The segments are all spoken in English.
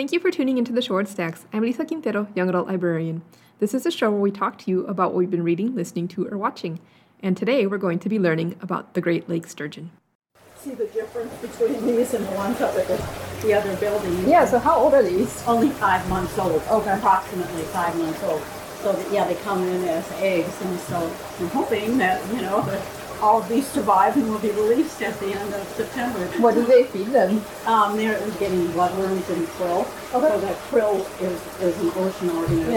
Thank you for tuning into The Shore and Stacks. I'm Lisa Quintero, Young Adult Librarian. This is a show where we talk to you about what we've been reading, listening to, or watching. And today we're going to be learning about the Great Lake Sturgeon. See the difference between these and the ones up at the other building? Yeah, so how old are these? Only 5 months old. Okay. Approximately 5 months old. So, that, yeah, they come in as eggs, and so I'm hoping that, you know, that all of these survive and will be released at the end of September. What do they feed them? They're getting bloodworms and krill. Okay. So that krill is an ocean organism,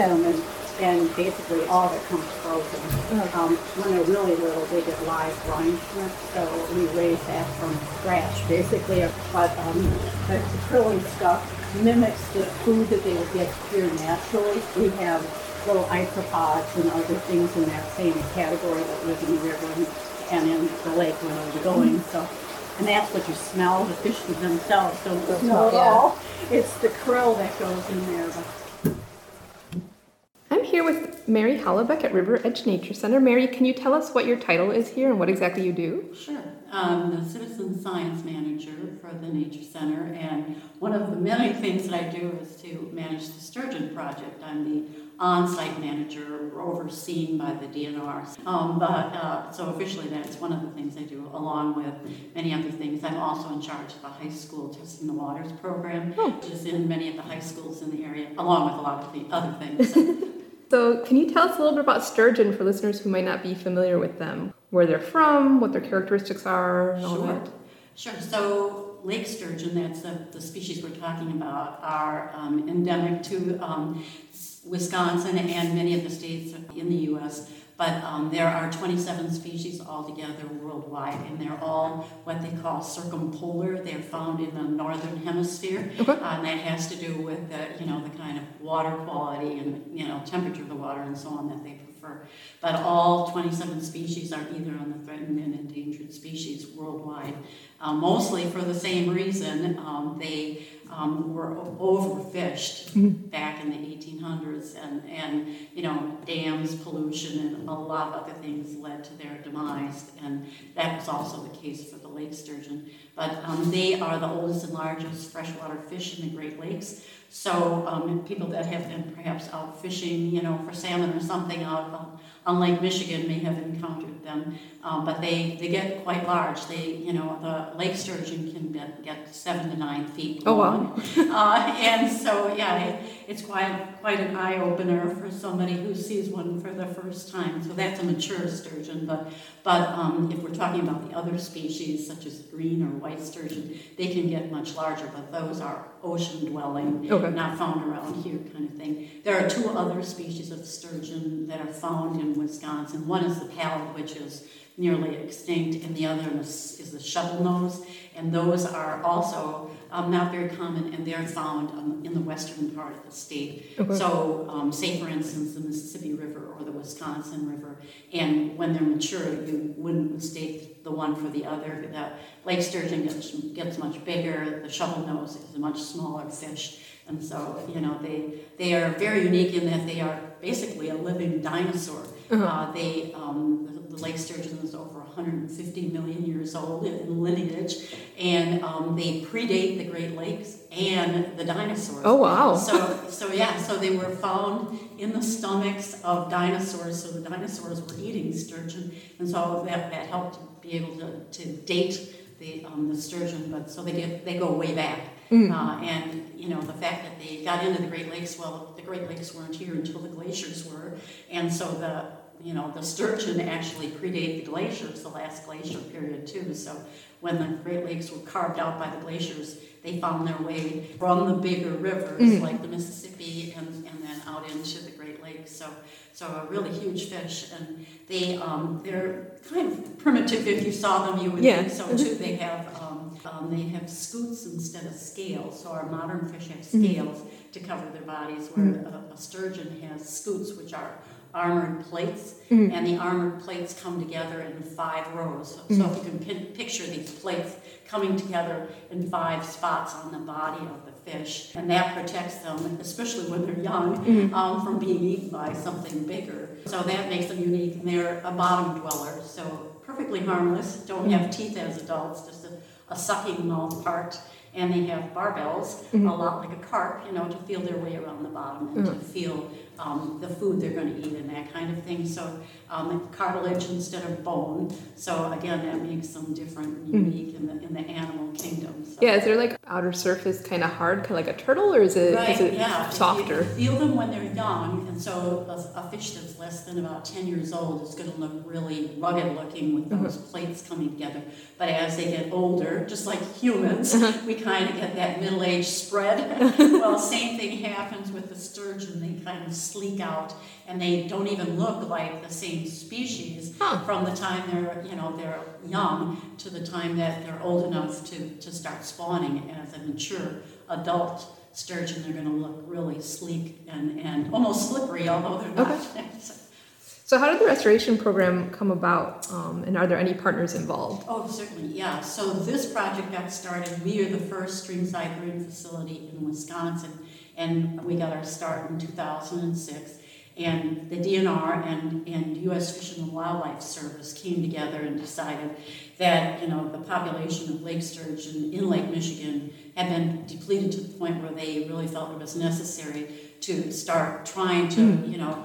yeah. and basically all that comes frozen. Mm-hmm. When they're really little, they get live brine shrimp, so we raise that from scratch. Basically, the krilling stuff mimics the food that they would get here naturally. We have little isopods and other things in that same category that live in the river and in the lake when I was going. So, and that's what you smell. The fish themselves don't go smell at all. It's the krill that goes in there. I'm here with Mary Holleback at River Edge Nature Center. Mary, can you tell us what your title is here and what exactly you do? Sure. I'm the Citizen Science Manager for the Nature Center, and one of the many things that I do is to manage the Sturgeon Project. I'm the on-site manager overseen by the DNR. So officially that's one of the things I do, along with many other things. I'm also in charge of the high school Testing the Waters program, which is in many of the high schools in the area, along with a lot of the other things. So can you tell us a little bit about sturgeon for listeners who might not be familiar with them? Where they're from, what their characteristics are, and all that? Sure. So lake sturgeon, that's the species we're talking about, are endemic to Wisconsin and many of the states in the U.S., but there are 27 species altogether worldwide, and they're all what they call circumpolar. They're found in the northern hemisphere, and that has to do with the kind of water quality and temperature of the water and so on that they prefer. But all 27 species are either on the threatened and endangered species worldwide, mostly for the same reason. They were overfished back in the 1800s, and dams, pollution, and a lot of other things led to their demise, and that was also the case for the lake sturgeon. But they are the oldest and largest freshwater fish in the Great Lakes, so people that have been perhaps out fishing, for salmon or something out on Lake Michigan may have encountered them, but they get quite large. The lake sturgeon can get 7 to 9 feet long. Oh, wow. And so, yeah, it's quite an eye-opener for somebody who sees one for the first time. So that's a mature sturgeon, but if we're talking about the other species, such as green or white sturgeon, they can get much larger, but those are ocean-dwelling, not found around here kind of thing. There are 2 other species of sturgeon that are found in Wisconsin. One is the pallid, which is nearly extinct, and the other is the shovelnose, and those are also not very common, and they're found in the western part of the state. Okay. So, say for instance, the Mississippi River or the Wisconsin River, and when they're mature, you wouldn't mistake the one for the other. The lake sturgeon gets much bigger, the shovelnose is a much smaller fish, and so, they are very unique in that they are basically a living dinosaur. Uh-huh. The lake sturgeon is over 150 million years old in lineage, and they predate the Great Lakes and the dinosaurs. Oh, wow. So they were found in the stomachs of dinosaurs, so the dinosaurs were eating sturgeon, and so that helped to be able to date the sturgeon, but so they go way back. Mm. And the fact that they got into the Great Lakes, well, the Great Lakes weren't here until the glaciers were, and so the sturgeon actually predate the glaciers, the last glacier period too. So when the Great Lakes were carved out by the glaciers, they found their way from the bigger rivers like the Mississippi and then out into the Great Lakes. So a really huge fish, and they're kind of primitive. If you saw them, you would think so too. They have they have scutes instead of scales. So our modern fish have scales to cover their bodies, where a sturgeon has scutes, which are armored plates, and the armored plates come together in 5 rows. So if you can picture these plates coming together in 5 spots on the body of the fish, and that protects them, especially when they're young, from being eaten by something bigger. So that makes them unique, and they're a bottom dweller, so perfectly harmless, don't have teeth as adults, just a sucking mouth part. and they have barbells, mm-hmm. a lot like a carp, you know, to feel their way around the bottom and mm-hmm. to feel the food they're going to eat and that kind of thing. So cartilage instead of bone. So again, that makes them different and unique mm-hmm. in the animal kingdom. So. Yeah, is there like outer surface kind of hard, kind of like a turtle, or is it softer? You feel them when they're young, and so a fish that's less than about 10 years old is going to look really rugged looking with those mm-hmm. plates coming together. But as they get older, just like humans, we kind of get that middle age spread. Well, same thing happens with the sturgeon. They kind of sleek out, and they don't even look like the same species from the time they're young to the time that they're old enough to start spawning as a mature adult sturgeon. They're going to look really sleek and almost slippery, although they're not. Okay. So how did the restoration program come about, and are there any partners involved? Oh, certainly, yeah. So this project got started. We are the first streamside marine facility in Wisconsin, and we got our start in 2006. And the DNR and U.S. Fish and Wildlife Service came together and decided that, you know, the population of lake sturgeon in Lake Michigan had been depleted to the point where they really felt it was necessary to start trying to,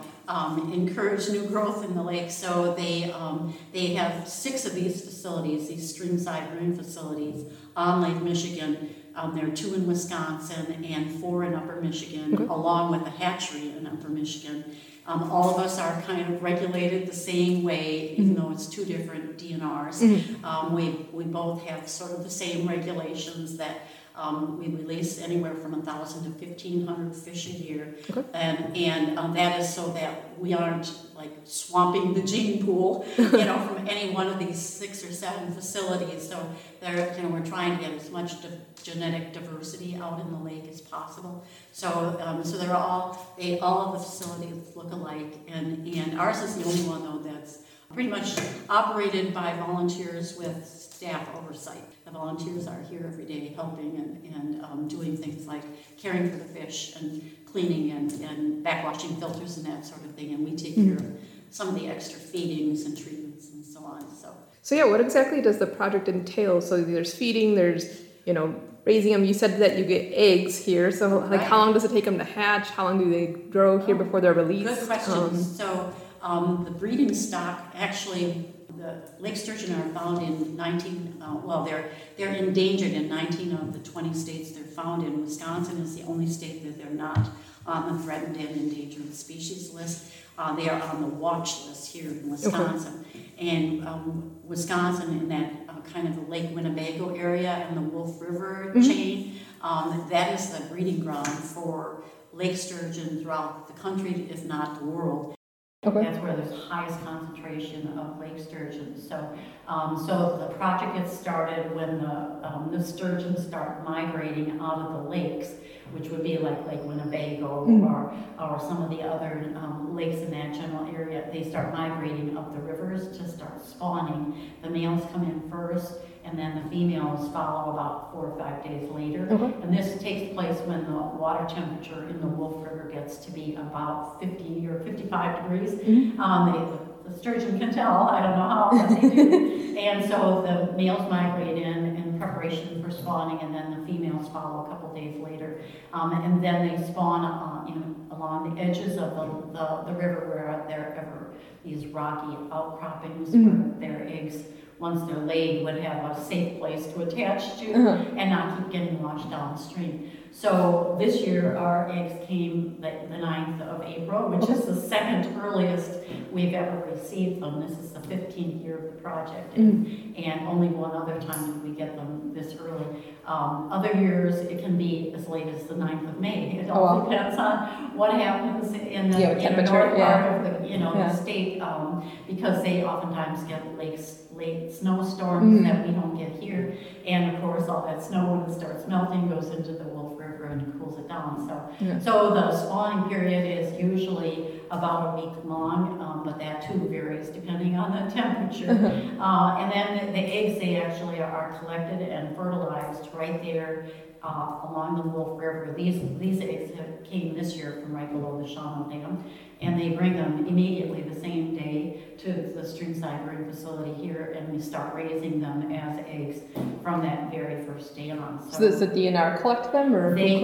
encourage new growth in the lake. So they have 6 of these facilities, these streamside marine facilities on Lake Michigan. There are 2 in Wisconsin and 4 in Upper Michigan, mm-hmm. along with a hatchery in Upper Michigan. All of us are kind of regulated the same way, even mm-hmm. though it's 2 different DNRs. Mm-hmm. We both have sort of the same regulations that we release anywhere from 1,000 to 1,500 fish a year, okay. and that is so that we aren't like swamping the gene pool, from any one of these 6 or 7 facilities. So we're trying to get as much genetic diversity out in the lake as possible. So all of the facilities look alike, and ours is the only one though that's pretty much operated by volunteers with staff oversight. The volunteers are here every day helping and doing things like caring for the fish and cleaning and backwashing filters and that sort of thing. And we take mm-hmm. care of some of the extra feedings and treatments and so on. So yeah, what exactly does the project entail? So there's feeding, there's, raising them. You said that you get eggs here. So like, How long does it take them to hatch? How long do they grow here before they're released? Good question. The breeding stock, actually, the lake sturgeon are found in 19, they're endangered in 19 of the 20 states they're found in. Wisconsin is the only state that they're not on the threatened and endangered species list. They are on the watch list here in Wisconsin. Okay. And Wisconsin in that kind of the Lake Winnebago area and the Wolf River mm-hmm. chain, that is the breeding ground for lake sturgeon throughout the country, if not the world. Okay. That's where there's the highest concentration of lake sturgeon. So, the project gets started when the sturgeon start migrating out of the lakes, which would be like Lake Winnebago mm-hmm. or some of the other lakes in that general area. They start migrating up the rivers to start spawning. The males come in first, and then the females follow about 4 or 5 days later. Mm-hmm. And this takes place when the water temperature in the Wolf River gets to be about 50 or 55 degrees. Mm-hmm. The sturgeon can tell, I don't know how, but they do. And so the males migrate in preparation for spawning, and then the females follow a couple days later. And then they spawn along the edges of the river where there are these rocky outcroppings mm-hmm. where their eggs, once they're laid, would have a safe place to attach to uh-huh. and not keep getting washed downstream. So this year our eggs came the 9th of April, which is the second earliest we've ever received them. This is the 15th year of the project, and only one other time did we get them this early. Other years it can be as late as the 9th of May. It all depends on what happens in the north part of the state, because they oftentimes get late snowstorms that we don't get here. And of course, all that snow, when it starts melting, goes into the Wolf River and cools it down. So the spawning period is usually about a week long, but that too varies depending on the temperature. And then the eggs, they actually are collected and fertilized right there along the Wolf River. These eggs came this year from right below the Shawano Dam, and they bring them immediately the same day to the streamside breeding facility here, and we start raising them as eggs from that very first day on. So does the DNR collect them? Or we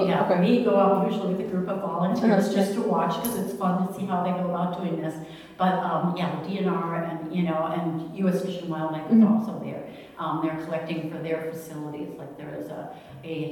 go out usually with a group of volunteers just to watch, because it's fun to see how they go about doing this. But the DNR and U.S. Fish and Wildlife is also there. They're collecting for their facilities. Like there is a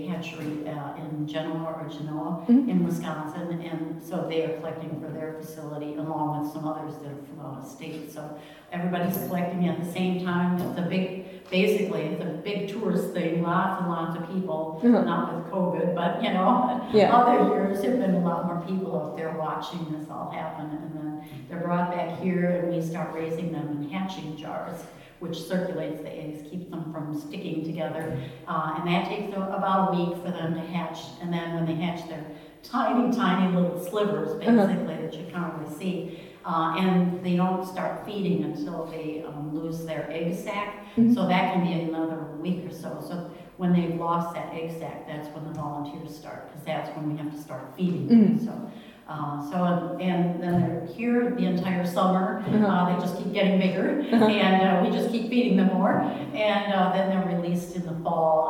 hatchery in Genoa in Wisconsin, and so they are collecting for their facility along with some others that are from out of state. So everybody's collecting at the same time. It's a big tourist thing. Lots and lots of people, not with COVID, but other years there've been a lot more people out there watching this all happen, and then they're brought back here and we start raising them in hatching jars, which circulates the eggs, keeps them from sticking together, and that takes about a week for them to hatch. And then when they hatch, they're tiny, tiny little slivers, basically, that you can't really see. And they don't start feeding until they lose their egg sac, so that can be another week or so. So when they've lost that egg sac, that's when the volunteers start, because that's when we have to start feeding them. And then they're here the entire summer. They just keep getting bigger, and we just keep feeding them more. And then they're released in the fall,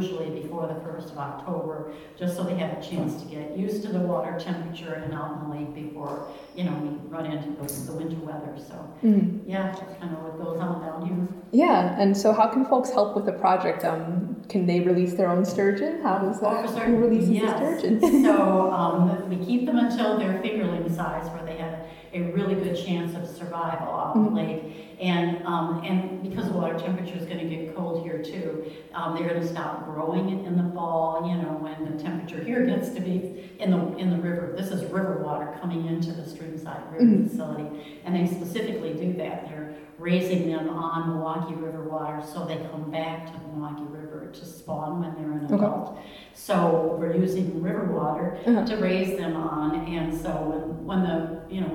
usually before the 1st of October, just so they have a chance to get used to the water temperature and out in the lake before, we run into the winter weather. So, that's kind of what goes on down here. Yeah, and so how can folks help with the project? Can they release their own sturgeon? How does that release the sturgeon? So we keep them until they're fingerling size, where they have a really good chance of survival off the lake. And because the water temperature is going to get cold here too, they're going to stop growing in the fall. When the temperature here gets to be in the river. This is river water coming into the streamside river facility, and they specifically do that. They're raising them on Milwaukee River water, so they come back to the Milwaukee River to spawn when they're an adult. So we're using river water to raise them on, and so when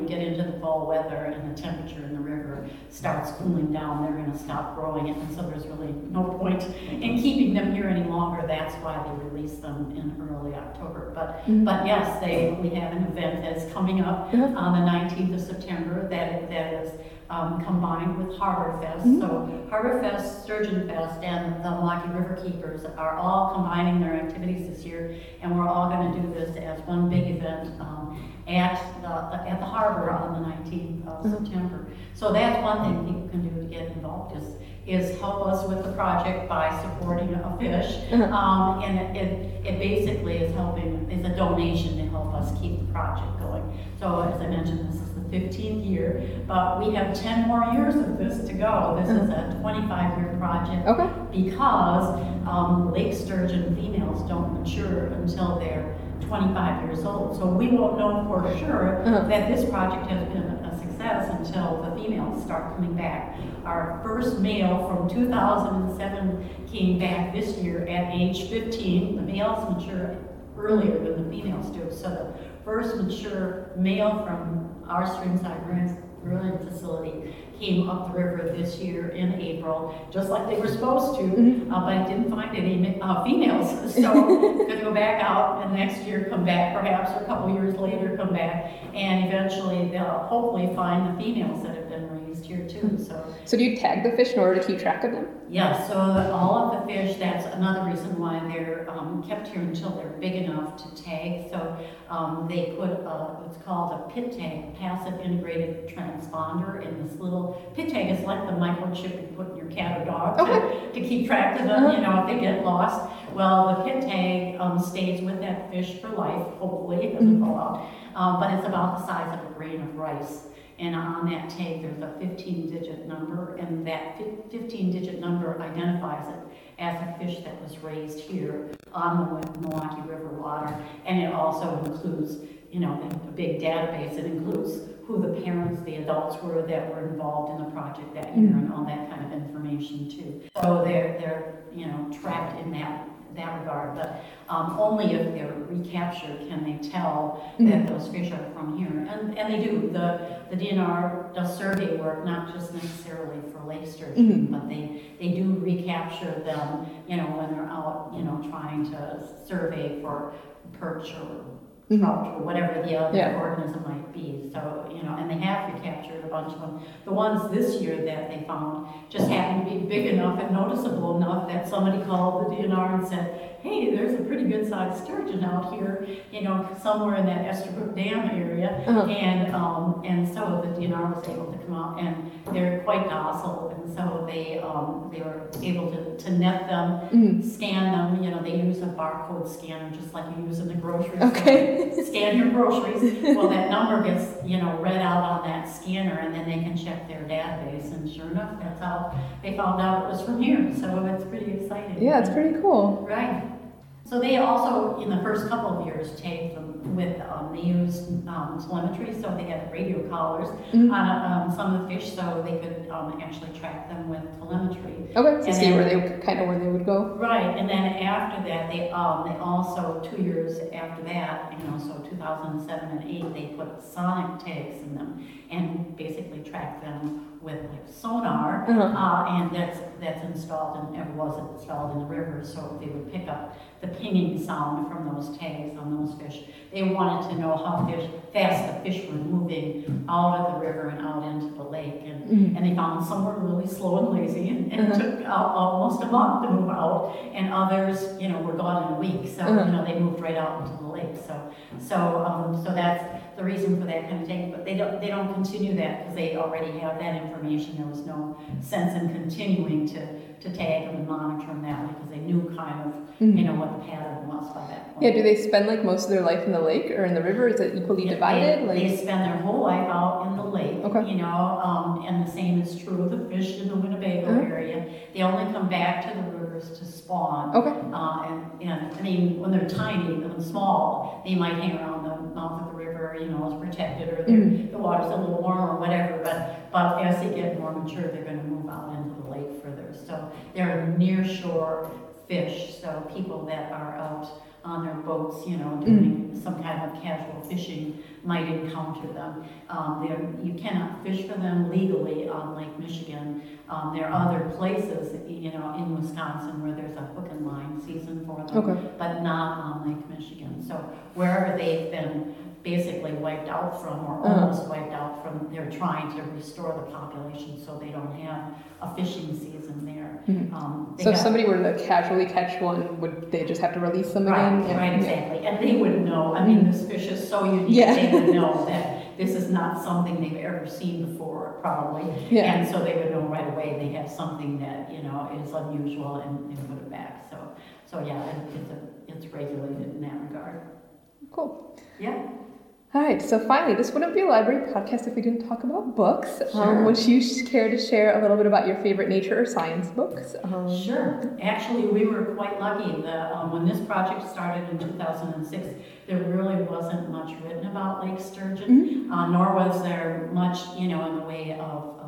we get into the fall weather and the temperature in the river starts cooling down, they're going to stop growing it, and so there's really no point in keeping them here any longer. That's why they release them in early October. But yes, we have an event that's coming up on the 19th of September that is combined with Harbor Fest. So Harbor Fest, Sturgeon Fest, and the Milwaukee River Keepers are all combining their activities this year, and we're all going to do this as one big event at the harbor on the 19th of September. So that's one thing people can do to get involved is help us with the project by supporting a fish, and it basically is a donation to help us keep the project going. So as I mentioned, this is the 15th year, but we have 10 more years of this to go. This is a 25-year project because lake sturgeon females don't mature until they're 25 years old. So we won't know for sure that this project has been a success until the females start coming back. Our first male from 2007 came back this year at age 15. The males mature earlier than the females do. So the first mature male from our streamside brewing facility came up the river this year in April, just like they were supposed to, but I didn't find any females. So gonna go back out and next year come back, perhaps, or a couple years later come back, and eventually they'll hopefully find the females that have been raised here too. So do you tag the fish in order to keep track of them? Yeah, so all of the fish, that's another reason why they're kept here until they're big enough to tag. So they put what's called a pit tag, passive integrated transponder, in this little pit tag. It's like the microchip you put in your cat or dog to keep track of them, if they get lost. Well, the pit tag stays with that fish for life, hopefully, it doesn't fall out. But it's about the size of a grain of rice. And on that tag, there's a 15-digit number, and that 15-digit number identifies it as a fish that was raised here on the Milwaukee River water. And it also includes, a big database. It includes who the parents, the adults were that were involved in the project that year, and all that kind of information too. So they're trapped in that regard, but only if they're recaptured can they tell that those fish are from here. And they do. The DNR does survey work, not just necessarily for lake sturgeon, but they They do recapture them, you know, when they're out, you know, trying to survey for perch or trout or whatever the other organism might be. So, you know, and they have recaptured a bunch of them. The ones this year that they found just happened to be big enough and noticeable enough that somebody called the DNR and said, hey, there's a pretty good-sized sturgeon out here, you know, somewhere in that Estabrook Dam area, and so the DNR was able to come out, and they're quite docile, and so they were able to net them, scan them, you know, they use a barcode scanner just like you use in the grocery store. Scan your groceries, well, that number gets, you know, read out on that scanner, and then they can check their database, and sure enough, that's how they found out it was from here, so it's pretty exciting. Yeah, it's pretty cool. Right. So they also, in the first couple of years, taped them with, they used telemetry, so they had radio collars on some of the fish, so they could actually track them with telemetry. Okay, to see where they would go. Right, and then after that, they also, 2 years after that, you know, so 2007 and 8, they put sonic tags in them and basically tracked them with like sonar, and that's installed and was installed in the river, so they would pick up the pinging sound from those tags on those fish. They wanted to know how fast the fish were moving out of the river and out into the lake, and they found some were really slow and lazy, and took almost a month to move out, and others, you know, were gone in a week. So you know, they moved right out into the lake. So that's the reason for that kind of thing, but they don't continue that because they already have that information. There was no sense in continuing to tag them and monitor them that way because they knew kind of you know what the pattern was by that point. Yeah, do they spend like most of their life in the lake or in the river? Is it equally divided? They spend their whole life out in the lake, you know, and the same is true of the fish in the Winnebago area. They only come back to the rivers to spawn. And I mean, when they're tiny and small, they might hang around the mouth of the river, you know, it's protected, or the water's a little warm or whatever, but as they get more mature, they're going to move out into the lake further. So they're nearshore fish, so people that are out on their boats, you know, doing some kind of casual fishing might encounter them. You cannot fish for them legally on Lake Michigan. There are other places, you know, in Wisconsin where there's a hook and line season for them, but not on Lake Michigan. So wherever they've been basically wiped out from, or almost wiped out from, they're trying to restore the population so they don't have a fishing season there. So if somebody were to casually catch one, would they just have to release them again? Exactly. And they would know. I mean, this fish is so unique, they would know that this is not something they've ever seen before, probably. Yeah. And so they would know right away they have something that, you know, is unusual, and put it back. So yeah, it's regulated in that regard. Cool. Yeah. All right, so finally, this wouldn't be a library podcast if we didn't talk about books. Sure. Would you care to share a little bit about your favorite nature or science books? Sure. Actually, we were quite lucky. When this project started in 2006, there really wasn't much written about Lake Sturgeon, nor was there much, you know, in the way of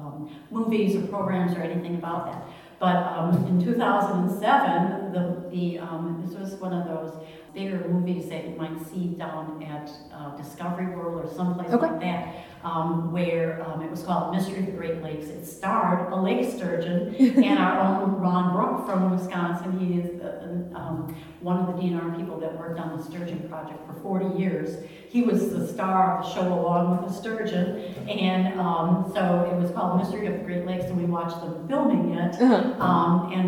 movies or programs or anything about that. But in 2007, this was one of those bigger movies that you might see down at Discovery World or someplace like that, where it was called Mystery of the Great Lakes. It starred a lake sturgeon and our own Ron Brooke from Wisconsin. He is one of the DNR people that worked on the sturgeon project for 40 years. He was the star of the show along with the sturgeon, and so it was called Mystery of the Great Lakes, and we watched them filming it, and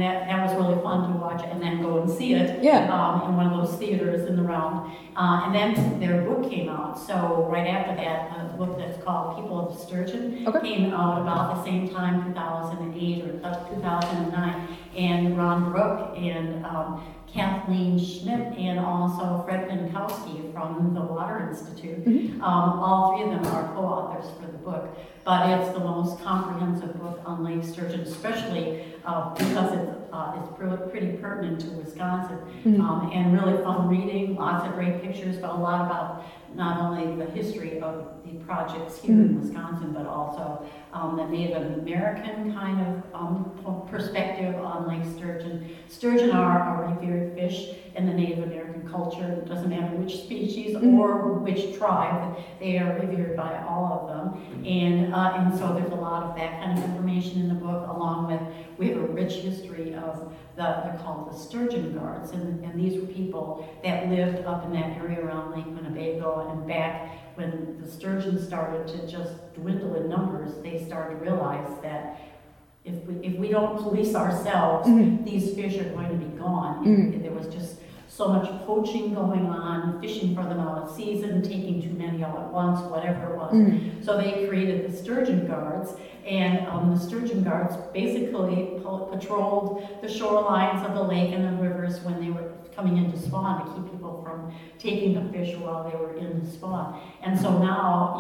that was really fun to watch and then go and see it in one of those theaters in the round. And then their book came out, so right after that, the book that's called People of the Sturgeon came out about the same time, 2008 or 2009, and Ron Brooke and Kathleen Schmidt and also Fred Minkowski from the Water Institute. All three of them are co-authors for the book, but it's the most comprehensive book on Lake Sturgeon, especially because it's pretty pertinent to Wisconsin, and really fun reading, lots of great pictures, but a lot about not only the history of the projects here in Wisconsin, but also the Native American kind of perspective on Lake Sturgeon. Sturgeon are a revered fish in the Native American culture. It doesn't matter which species or which tribe, they are revered by all of them. And so there's a lot of that kind of information in the book, along with, we have a rich history of they're called the Sturgeon Guards, and these were people that lived up in that area around Lake Winnebago, and back when the sturgeon started to just dwindle in numbers, they started to realize that if we don't police ourselves, mm-hmm. these fish are going to be gone. Mm-hmm. And there was just so much poaching going on, fishing for them out of season, taking too many all at once, whatever it was. Mm. So they created the Sturgeon Guards, and the Sturgeon Guards basically patrolled the shorelines of the lake and the rivers when they were coming into spawn to keep people from taking the fish while they were in the spawn. And so now,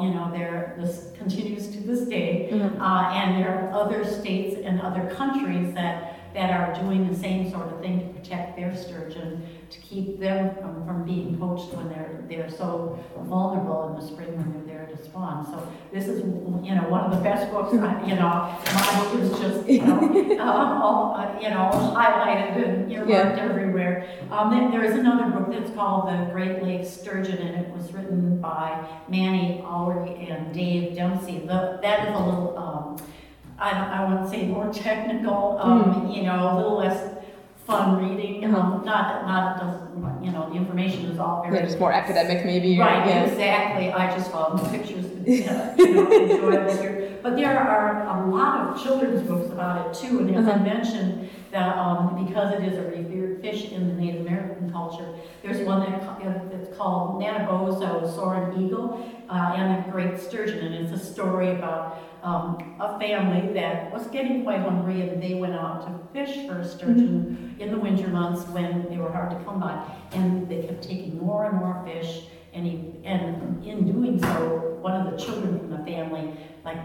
this continues to this day, mm-hmm. And there are other states and other countries that are doing the same sort of thing to protect their sturgeon, to keep them from being poached when they're so vulnerable in the spring when they're there to spawn. So this is one of the best books. My book is just highlighted and earmarked everywhere. There is another book that's called The Great Lake Sturgeon, and it was written by Nancy Auer and Dave Dempsey. That is a little I wouldn't say more technical, a little less fun reading. Not that the information is all very... just more academic maybe. Right, exactly. I just follow the pictures and enjoy the picture. But there are a lot of children's books about it too, and as I mentioned, that because it is a revered fish in the Native American culture, there's one that's called Nanabosho, Soaring Eagle, and the Great Sturgeon, and it's a story about a family that was getting quite hungry, and they went out to fish for sturgeon in the winter months when they were hard to come by, and they kept taking more and more fish, and in doing so, one of the children from the family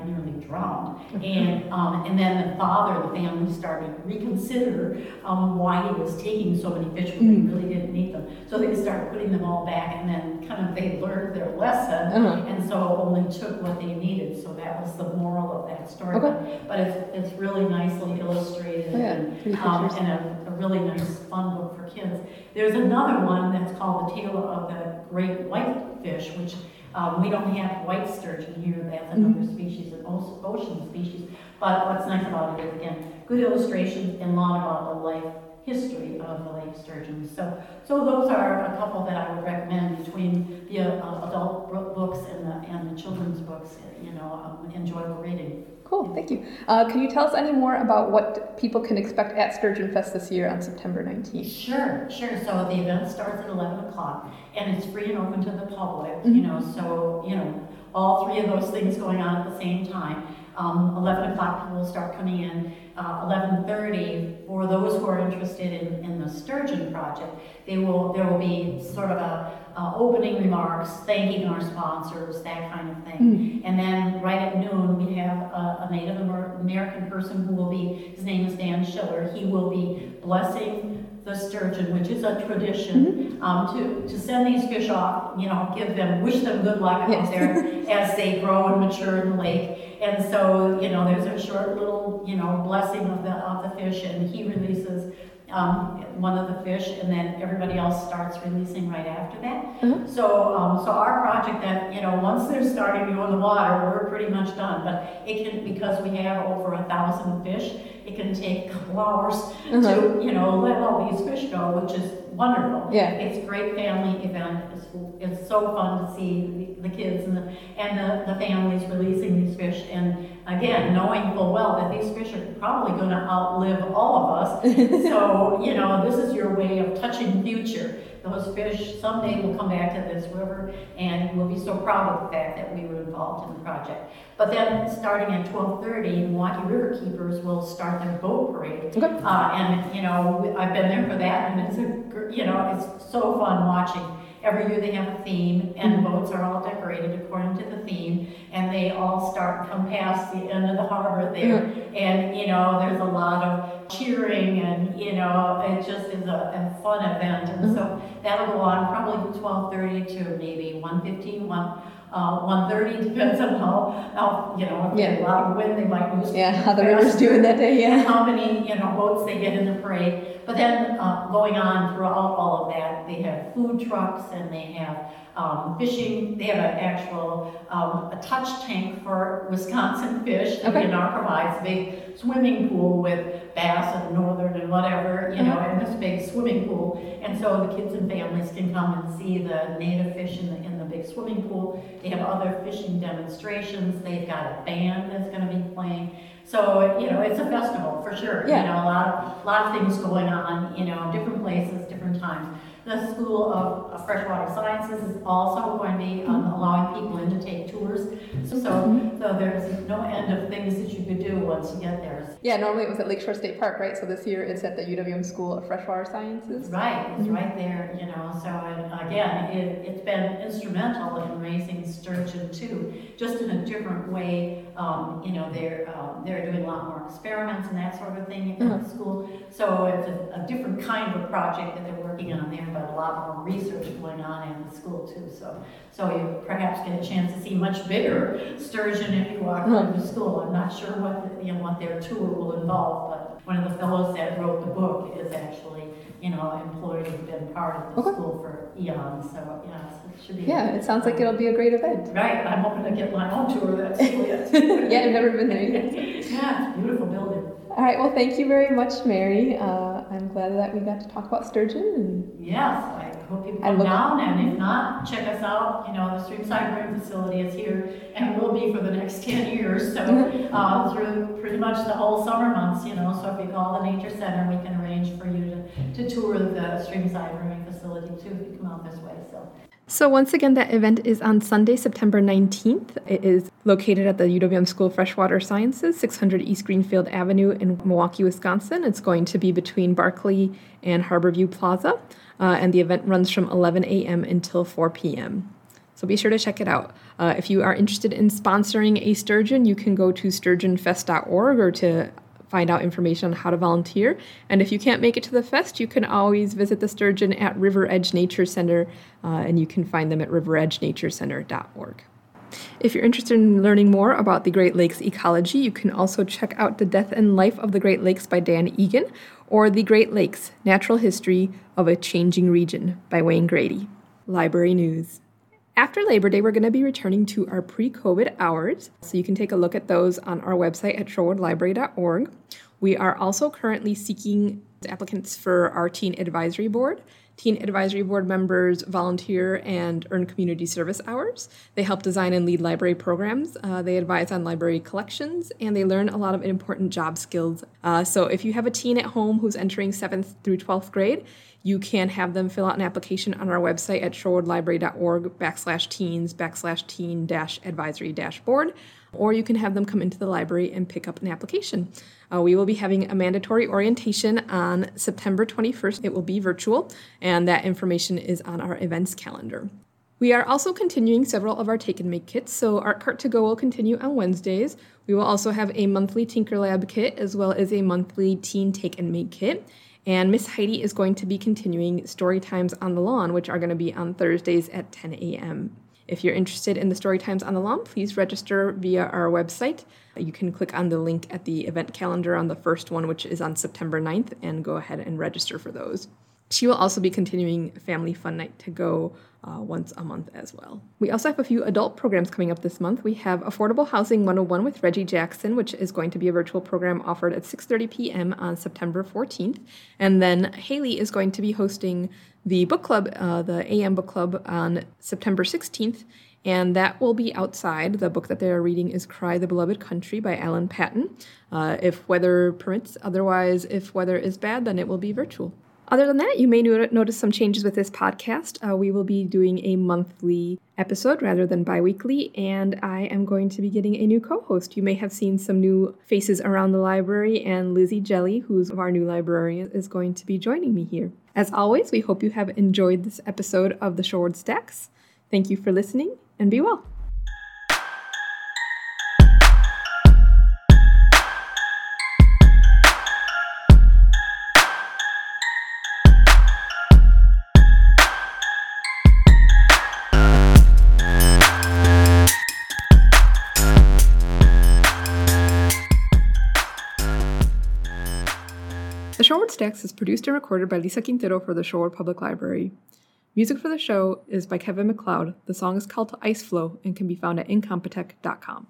nearly drowned. And then the father of the family started to reconsider why he was taking so many fish when they really didn't need them. So they started putting them all back, and then they learned their lesson, and so only took what they needed. So that was the moral of that story. Okay. But it's really nicely illustrated, and a really nice fun book for kids. There's another one that's called The Tale of the Great White Fish, which we don't have white sturgeon here. That's another species, an ocean species. But what's nice about it is, again, good illustrations and a lot about the life history of the lake sturgeon. So those are a couple that I would recommend between the adult books and the children's books. Enjoyable reading. Cool, thank you. Can you tell us any more about what people can expect at Sturgeon Fest this year on September 19th? Sure. So the event starts at 11 o'clock, and it's free and open to the public, all three of those things going on at the same time. 11 o'clock, people will start coming in. 11:30, for those who are interested in the Sturgeon Project, there will be sort of a opening remarks, thanking our sponsors, that kind of thing. And then right at noon, we have a Native American person who will be, his name is Dan Schiller, he will be blessing the sturgeon, which is a tradition, to send these fish off, wish them good luck out there as they grow and mature in the lake. And so, there's a short little, blessing of the fish, and he releases one of the fish, and then everybody else starts releasing right after that. So our project, that once they're starting to go in the water, we're pretty much done. But it can, because we have over 1,000 fish, it can take a couple hours to let all these fish go, which is wonderful. Yeah, it's a great family event. It's so fun to see the kids and the families releasing these fish, and again, knowing full well that these fish are probably going to outlive all of us. So, this is your way of touching future. Those fish someday will come back to this river, and we'll be so proud of the fact that we were involved in the project. But then, starting at 12:30, Milwaukee River Keepers will start their boat parade. Okay. I've been there for that, and it's so fun watching. Every year they have a theme, and boats are all decorated according to the theme, and they all come past the end of the harbor there, and there's a lot of cheering, and it just is a fun event, and so that'll go on probably from 12:30 to maybe 1:15, 1:30, depends on how if there's a lot of wind, they might lose. Yeah, how the river's doing that day, yeah. And how many boats they get in the parade. But then going on throughout all of that, they have food trucks, and they have fishing. They have an actual a touch tank for Wisconsin fish. Okay. DNR provides a big swimming pool with bass and And so the kids and families can come and see the native fish in the big swimming pool. They have other fishing demonstrations. They've got a band that's going to be playing. So, you know, it's a festival for sure. Yeah. You know, a lot of things going on, you know, different places, different times. The School of Freshwater Sciences is also going to be allowing people in to take tours. So there's no end of things that you could do once you get there. Yeah, normally it was at Lakeshore State Park, right? So this year it's at the UWM School of Freshwater Sciences. Right, it's right there, you know. So again, it's been instrumental in raising sturgeon too, just in a different way. You know, they're doing a lot more experiments and that sort of thing in the school. So it's a different kind of a project that they're working on there, but a lot more research going on in the school too. So you perhaps get a chance to see much bigger sturgeon if you walk through the school. I'm not sure what what their tour will involve, but one of the fellows that wrote the book is actually employed and been part of the school for eons. So it should be. Yeah, it sounds like it'll be a great event. Right, I'm hoping to get my own tour of that school. Yeah, I've never been there yet. Yeah, it's a beautiful building. All right, well, thank you very much, Mary. I'm glad that we got to talk about sturgeon. Yes, I hope people come down, and if not, check us out. The Streamside Brewing Facility is here and will be for the next 10 years, so through pretty much the whole summer months, so if you call the Nature Center, we can arrange for you to tour the Streamside Brewing Facility too if you come out this way. So once again, that event is on Sunday, September 19th. It is located at the UWM School of Freshwater Sciences, 600 East Greenfield Avenue in Milwaukee, Wisconsin. It's going to be between Barclay and Harborview Plaza, and the event runs from 11 a.m. until 4 p.m. So be sure to check it out. If you are interested in sponsoring a sturgeon, you can go to sturgeonfest.org or to find out information on how to volunteer. And if you can't make it to the fest, you can always visit the sturgeon at River Edge Nature Center, and you can find them at riveredgenaturecenter.org. If you're interested in learning more about the Great Lakes ecology, you can also check out The Death and Life of the Great Lakes by Dan Egan, or The Great Lakes, Natural History of a Changing Region by Wayne Grady. Library News. After Labor Day, we're going to be returning to our pre-COVID hours, so you can take a look at those on our website at shorewoodlibrary.org. We are also currently seeking applicants for our Teen Advisory Board. Teen Advisory Board members volunteer and earn community service hours. They help design and lead library programs. They advise on library collections, and they learn a lot of important job skills. So if you have a teen at home who's entering 7th through 12th grade, you can have them fill out an application on our website at shorewoodlibrary.org/teens/teen-advisory-board, or you can have them come into the library and pick up an application. We will be having a mandatory orientation on September 21st. It will be virtual, and that information is on our events calendar. We are also continuing several of our take-and-make kits, so Art Cart to Go will continue on Wednesdays. We will also have a monthly Tinker Lab kit as well as a monthly Teen Take-and-Make kit. And Miss Heidi is going to be continuing story times on the lawn, which are going to be on Thursdays at 10 a.m. If you're interested in the story times on the lawn, please register via our website. You can click on the link at the event calendar on the first one, which is on September 9th, and go ahead and register for those. She will also be continuing Family Fun Night to Go once a month as well. We also have a few adult programs coming up this month. We have Affordable Housing 101 with Reggie Jackson, which is going to be a virtual program offered at 6:30 p.m. on September 14th. And then Haley is going to be hosting the book club, the AM book club, on September 16th. And that will be outside. The book that they are reading is Cry the Beloved Country by Alan Paton. If weather permits, otherwise, if weather is bad, then it will be virtual. Other than that, you may notice some changes with this podcast. We will be doing a monthly episode rather than bi-weekly, and I am going to be getting a new co-host. You may have seen some new faces around the library, and Lizzie Jelly, who's our new librarian, is going to be joining me here. As always, we hope you have enjoyed this episode of the Shoreward Stacks. Thank you for listening, and be well. Shoreward Stacks is produced and recorded by Lisa Quintero for the Shoreward Public Library. Music for the show is by Kevin MacLeod. The song is called Ice Flow and can be found at incompetech.com.